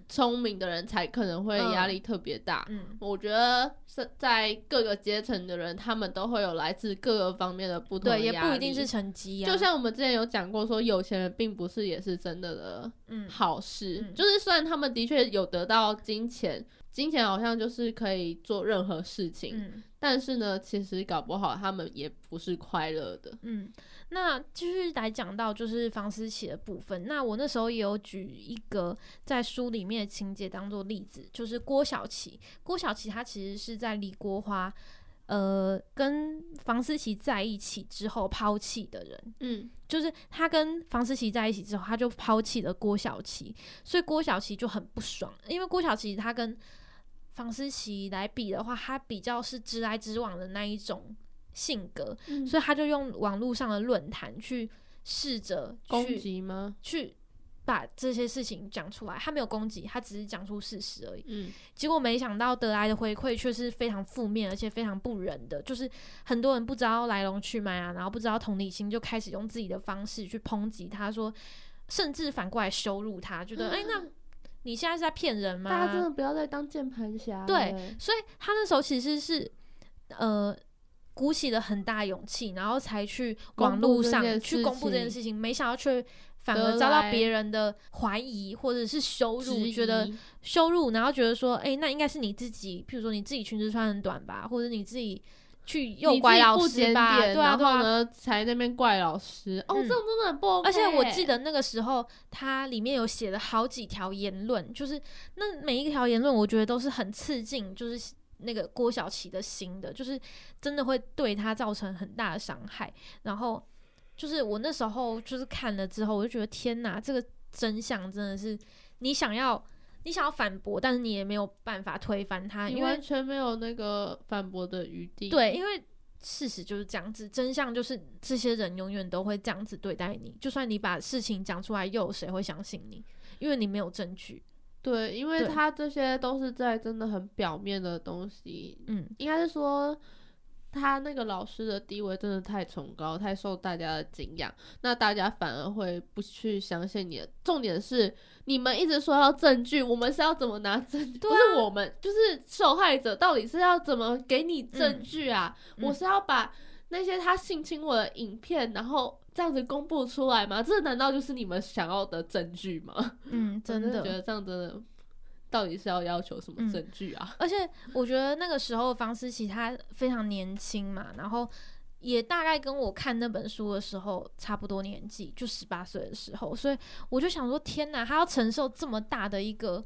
聪明的人才可能会压力特别大、嗯嗯、我觉得是在各个阶层的人他们都会有来自各个方面的不同的压力。对，也不一定是成绩啊，就像我们之前有讲过说有钱人并不是也是真的的好事、嗯嗯、就是虽然他们的确有得到金钱，金钱好像就是可以做任何事情、嗯、但是呢其实搞不好他们也不是快乐的。嗯，那继续来讲到就是房思琪的部分。那我那时候也有举一个在书里面的情节当做例子，就是郭晓琪。郭晓琪她其实是在李国华呃跟房思琪在一起之后抛弃的人。嗯，就是他跟房思琪在一起之后他就抛弃了郭晓琪，所以郭晓琪就很不爽。因为郭晓琪他跟房思琪来比的话，他比较是直来直往的那一种性格、嗯、所以他就用网络上的论坛去试着攻击吗？去把这些事情讲出来。他没有攻击，他只是讲出事实而已、嗯、结果没想到得来的回馈却是非常负面而且非常不仁的，就是很多人不知道来龙去脉啊，然后不知道同理心，就开始用自己的方式去抨击他，说甚至反过来羞辱他，觉得哎、嗯欸、那你现在是在骗人吗？大家真的不要再当键盘侠。对，所以他那时候其实是呃鼓起了很大勇气，然后才去网络上去公布这件事情，没想到却反而遭到别人的怀疑或者是羞辱，觉得羞辱，然后觉得说哎、欸，那应该是你自己，譬如说你自己裙子穿很短吧，或者你自己去诱拐老师吧，对啊，然后呢才那边怪老师、嗯、哦，这种真的很不 OK。 而且我记得那个时候他里面有写了好几条言论，就是那每一条言论我觉得都是很刺激就是那个郭晓琪的心的，就是真的会对他造成很大的伤害。然后就是我那时候就是看了之后我就觉得天哪，这个真相真的是你想要你想要反驳，但是你也没有办法推翻它，你完全没有那个反驳的余地。对，因为事实就是这样子，真相就是这些人永远都会这样子对待你，就算你把事情讲出来又有谁会相信你？因为你没有证据。对，因为他这些都是在真的很表面的东西。嗯，应该是说他那个老师的地位真的太崇高，太受大家的敬仰，那大家反而会不去相信你的。重点是你们一直说要证据，我们是要怎么拿证据？对啊，不是我们，就是受害者到底是要怎么给你证据啊、嗯、我是要把那些他性侵我的影片然后这样子公布出来吗？这难道就是你们想要的证据吗？嗯，真的我真的觉得这样真的到底是要要求什么证据啊、嗯、而且我觉得那个时候房思琪她非常年轻嘛，然后也大概跟我看那本书的时候差不多年纪，就十八岁的时候，所以我就想说，天哪，他要承受这么大的一个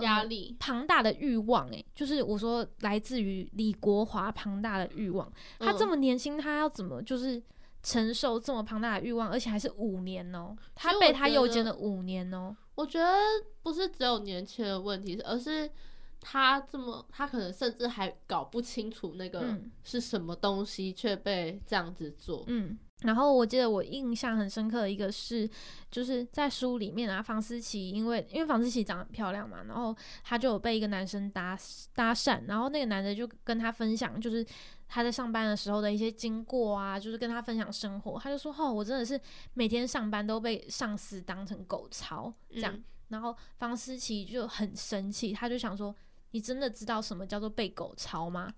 压、呃、力，庞大的欲望、欸，哎，就是我说来自于李国华庞大的欲望，他这么年轻，他要怎么就是承受这么庞大的欲望，而且还是五年哦、喔，他被他诱奸了五年哦、喔。我觉得不是只有年轻的问题，而是他这么，他可能甚至还搞不清楚那个是什么东西，却、嗯、被这样子做。嗯，然后我记得我印象很深刻的一个是，就是在书里面啊，房思琪因为因为房思琪长得很漂亮嘛，然后他就有被一个男生搭搭讪，然后那个男的就跟他分享，就是他在上班的时候的一些经过啊，就是跟他分享生活，他就说：“哦，我真的是每天上班都被上司当成狗操这样。嗯”然后房思琪就很生气，他就想说：“你真的知道什么叫做被狗操吗？”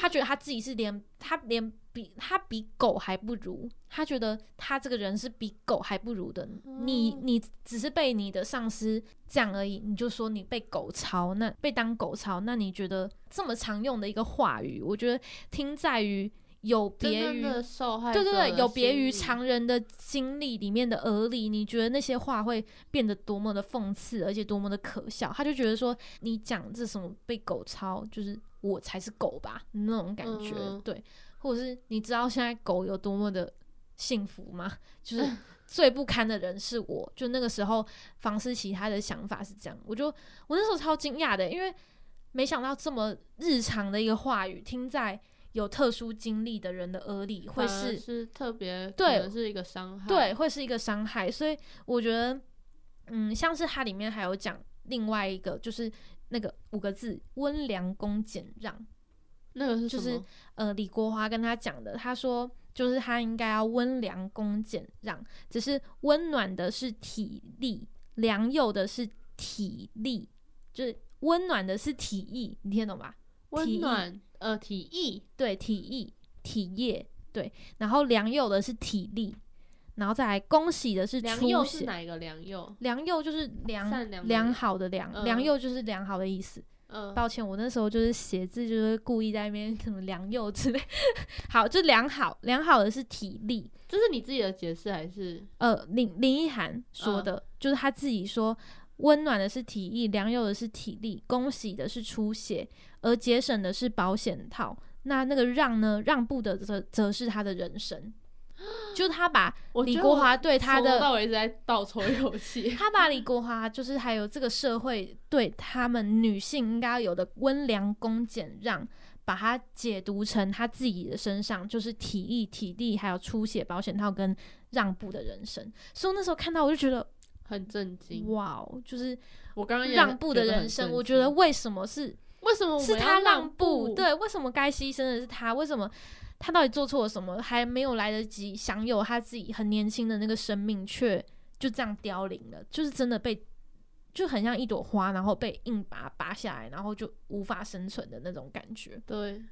他觉得他自己是连他连比他比狗还不如，他觉得他这个人是比狗还不如的。嗯、你你只是被你的上司这样而已，你就说你被狗操，那被当狗操，那你觉得这么常用的一个话语，我觉得听在于有别于受害者的，对对对，有别于常人的经历里面的耳理，你觉得那些话会变得多么的讽刺，而且多么的可笑。他就觉得说，你讲这什么被狗操，就是我才是狗吧那种感觉、嗯，对。或者是你知道现在狗有多么的幸福吗？就是最不堪的人是我。就那个时候，房思琪他的想法是这样，我就我那时候超惊讶的，因为没想到这么日常的一个话语，听在有特殊经历的人的耳里，会是是特别，对，可能是一个伤害，对，会是一个伤害。所以我觉得，嗯，像是它里面还有讲另外一个，就是那个五个字“温良恭俭让”，那个是什么？就是呃，李国华跟他讲的，他说就是他应该要温良恭俭让，只是温暖的是体力，良友的是体力，就是温暖的是体意，你听懂吧？温暖。呃，体液，对，体液，体液，对，然后良友的是体力，然后再来恭喜的是出血。良友是哪一个良友？良友就是良良好的良、嗯，良友就是良好的意思。嗯，抱歉，我那时候就是写字就是故意在那边什么良友之类。好，就良好，良好的是体力。这是你自己的解释还是？呃，林林奕涵说的、嗯，就是他自己说。温暖的是体液，良友的是体力，恭喜的是出血，而节省的是保险套。那那个让呢？让步的则则是他的人生。就他把李国华对他的，我到底是在倒抽一口气。他把李国华就是还有这个社会对他们女性应该有的温良恭俭让，把它解读成他自己的身上，就是体液、体力，还有出血、保险套跟让步的人生。所以我那时候看到我就觉得。很震惊，哇、wow, ！就是我刚刚让步的人生，我觉得为什么是为什么是他让步？对，为什么该牺牲的是他？为什么他到底做错了什么？还没有来得及享有他自己很年轻的那个生命，却就这样凋零了，就是真的被就很像一朵花，然后被硬拔拔下来，然后就无法生存的那种感觉。对。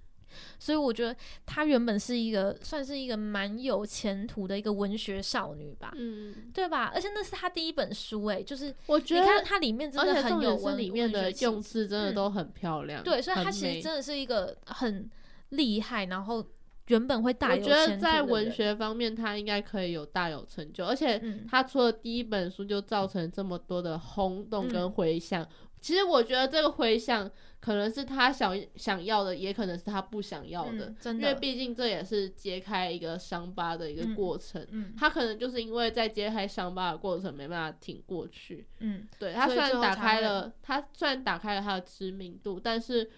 所以我觉得她原本是一个算是一个蛮有前途的一个文学少女吧，嗯，对吧？而且那是她第一本书、欸，哎，就是我觉得你看她里面真的很有文，里面的用字真的都很漂亮，嗯、对，所以她其实真的是一个很厉害，然后原本会大有前途的人。我觉得在文学方面，她应该可以有大有成就，而且她出了第一本书就造成这么多的轰动跟回响。嗯其实我觉得这个回想可能是他想想要的，也可能是他不想要的，嗯、真的因为毕竟这也是揭开一个伤疤的一个过程、嗯嗯。他可能就是因为在揭开伤疤的过程没办法挺过去。嗯，对他虽然打开了，他虽然打开了他的知名度，但是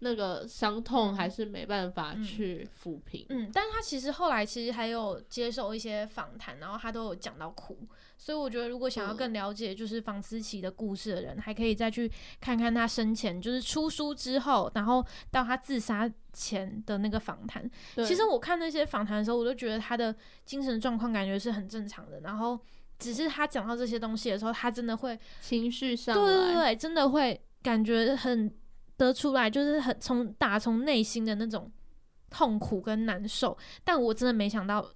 那个伤痛还是没办法去抚平。嗯，嗯但是他其实后来其实还有接受一些访谈，然后他都有讲到哭。所以我觉得，如果想要更了解就是房思琪的故事的人、嗯，还可以再去看看他生前，就是出书之后，然后到他自杀前的那个访谈。其实我看那些访谈的时候，我都觉得他的精神状况感觉是很正常的。然后，只是他讲到这些东西的时候，他真的会情绪上来，对对对，真的会感觉很得出来，就是很从打从内心的那种痛苦跟难受。但我真的没想到。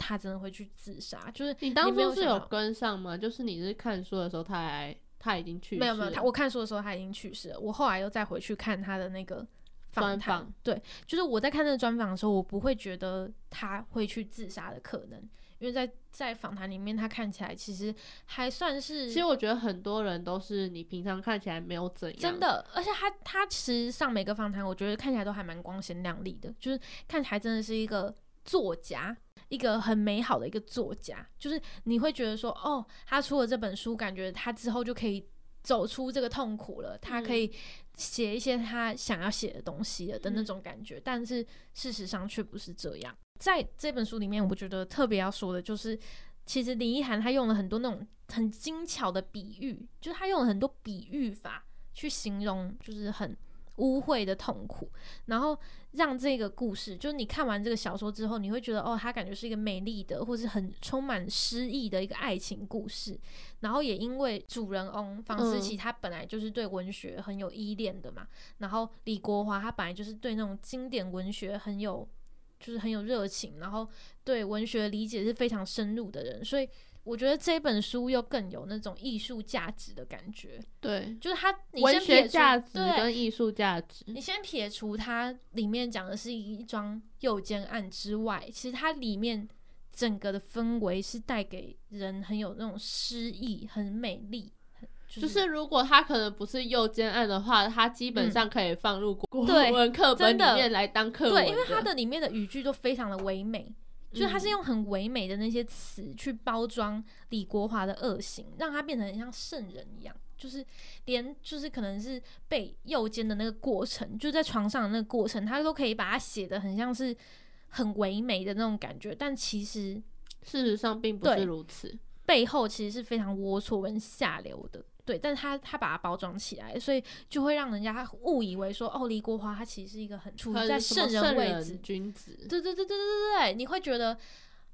他真的会去自杀，就是你当初是有跟上吗？就是你是看书的时候他还他已经去世了，没有没有，他我看书的时候他已经去世了，我后来又再回去看他的那个专访，对，就是我在看那个专访的时候，我不会觉得他会去自杀的可能，因为在在访谈里面，他看起来其实还算是，其实我觉得很多人都是你平常看起来没有怎样，真的，而且他他其实上每个访谈，我觉得看起来都还蛮光鲜亮丽的，就是看起来真的是一个作家，一个很美好的一个作家，就是你会觉得说，哦，他出了这本书，感觉他之后就可以走出这个痛苦了，他可以写一些他想要写的东西了的那种感觉，嗯，但是事实上却不是这样。在这本书里面，我觉得特别要说的就是，其实林奕含他用了很多那种很精巧的比喻，就是他用了很多比喻法去形容，就是很污秽的痛苦，然后让这个故事，就是你看完这个小说之后，你会觉得哦，它感觉是一个美丽的，或是很充满诗意的一个爱情故事。然后也因为主人翁房思琪他本来就是对文学很有依恋的嘛，嗯，然后李国华他本来就是对那种经典文学很有，就是很有热情，然后对文学理解是非常深入的人，所以我觉得这本书又更有那种艺术价值的感觉。对，就是它文学价值跟艺术价值，你先撇除它里面讲的是一桩诱奸案之外，其实它里面整个的氛围是带给人很有那种诗意，很美丽，就是、就是如果他可能不是诱奸案的话，他基本上可以放入国文课本里面来当课文的，嗯，对，因为他的里面的语句都非常的唯美，嗯，就是他是用很唯美的那些词去包装李国华的恶行，让他变成很像圣人一样，就是连就是可能是被诱奸的那个过程，就在床上的那个过程，他都可以把它写得很像是很唯美的那种感觉，但其实事实上并不是如此，背后其实是非常龌龊跟下流的。对，但是他他把它包装起来，所以就会让人家误以为说，哦，李国华他其实是一个很处在圣人位置，君子。对对对对对对，你会觉得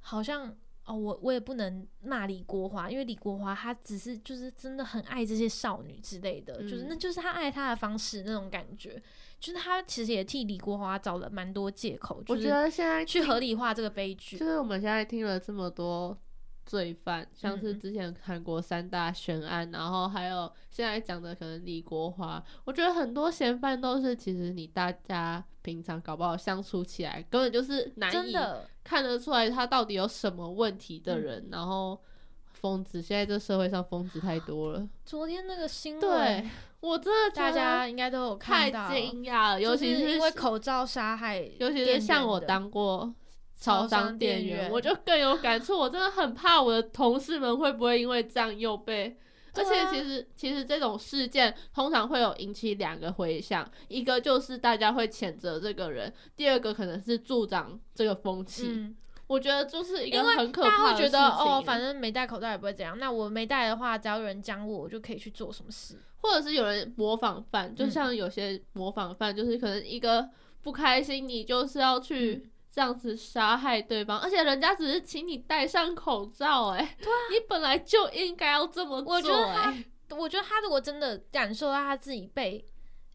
好像哦，我我也不能骂李国华，因为李国华他只是就是真的很爱这些少女之类的，嗯，就是那就是他爱他的方式那种感觉。就是他其实也替李国华找了蛮多借口，我觉得现在去合理化这个悲剧。就是我们现在听了这么多罪犯，像是之前韩国三大悬案，嗯，然后还有现在讲的可能李国华，我觉得很多嫌犯都是其实你大家平常搞不好相处起来根本就是难以看得出来他到底有什么问题的人，嗯，然后疯子，现在这社会上疯子太多了。昨天那个新闻，对，我真的觉得大家应该都有看到，太惊讶了，尤其是因为口罩杀害，尤其是像我当过超商店员，我就更有感触。我真的很怕我的同事们会不会因为这样又被，啊，而且其实其实这种事件通常会有引起两个回响，一个就是大家会谴责这个人，第二个可能是助长这个风气。嗯，我觉得就是一个很可怕的事情，因为大家会觉得哦，反正没戴口罩也不会怎样，那我没戴的话，只要有人讲我，我就可以去做什么事，或者是有人模仿犯，就像有些模仿犯，嗯，就是可能一个不开心，你就是要去，嗯，这样子杀害对方，而且人家只是请你戴上口罩，欸，哎，对啊，你本来就应该要这么做，欸。我觉得他，我觉得他如果真的感受到他自己被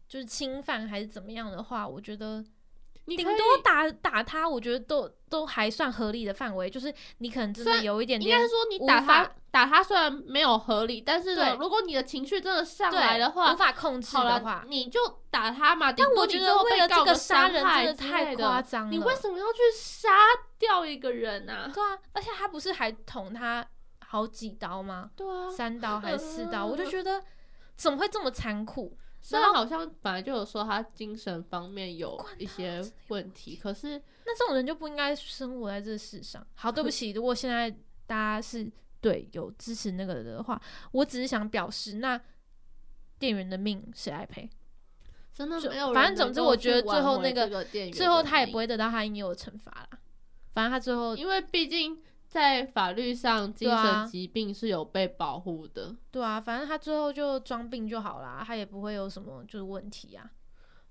就是侵犯还是怎么样的话，我觉得顶多打打他，我觉得都都还算合理的范围，就是你可能真的有一点点，应该说你打他打他虽然没有合理，但是呢，如果你的情绪真的上来的话，无法控制的话，你就打他嘛。但我觉得为了这个杀人真的太夸张了，你为什么要去杀掉一个人啊？对啊，而且他不是还捅他好几刀吗？对啊，三刀还是四刀？嗯，我就觉得怎么会这么残酷？虽然好像本来就有说他精神方面有一些问题，可是那这种人就不应该生活在这世上。好，对不起，如果现在大家是对有支持那个的话，我只是想表示，那店员的命谁来赔？真的没有人。反正总之，我觉得最后那个最后他也不会得到他应有的惩罚啦。反正他最后，因为毕竟在法律上，精神疾病是有被保护的。对啊，对啊，反正他最后就装病就好啦，他也不会有什么就是问题啊。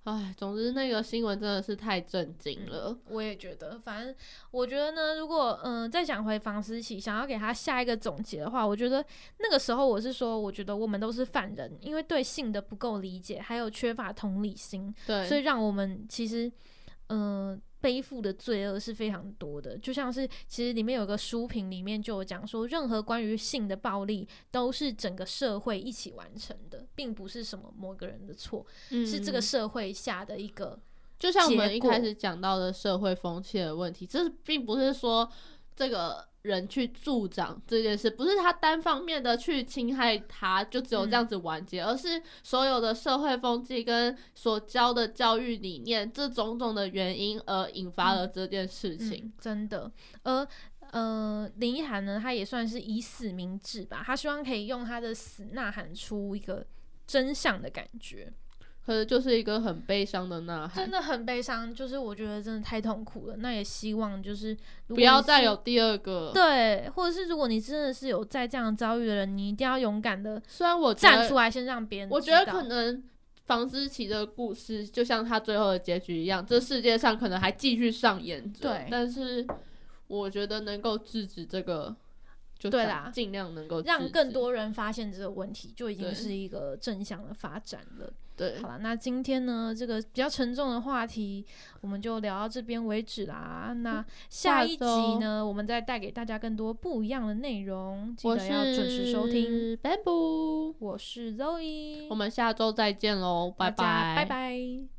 哎，总之那个新闻真的是太震惊了，嗯。我也觉得，反正我觉得呢，如果嗯、呃、再讲回房思琪，想要给他下一个总结的话，我觉得那个时候我是说，我觉得我们都是犯人，因为对性的不够理解，还有缺乏同理心，对，所以让我们其实嗯。呃背负的罪恶是非常多的，就像是其实里面有个书评里面就有讲说，任何关于性的暴力都是整个社会一起完成的，并不是什么某个人的错，嗯，是这个社会下的一个就像我们一开始讲到的社会风气的问题，这并不是说这个人去助长这件事，不是他单方面的去侵害他就只有这样子完结、嗯、而是所有的社会风气跟所教的教育理念这种种的原因而引发了这件事情、嗯嗯、真的。而呃，林奕含呢，他也算是以死明志吧，他希望可以用他的死呐喊出一个真相的感觉，可是就是一个很悲伤的呐喊，真的很悲伤，就是我觉得真的太痛苦了。那也希望就是不要再有第二个，对，或者是如果你真的是有在这样遭遇的人，你一定要勇敢的，虽然我站出来，先让别人知道。我觉得可能房思琪的故事就像他最后的结局一样，这世界上可能还继续上演着，对，但是我觉得能够制止这个就对啦，尽量能够让更多人发现这个问题，就已经是一个正向的发展了。对，好啦，那今天呢这个比较沉重的话题我们就聊到这边为止啦。那下一集呢我们再带给大家更多不一样的内容，记得要准时收听。我是 Bamboo， 我是 Zoe， 我们下周再见咯，拜拜拜拜。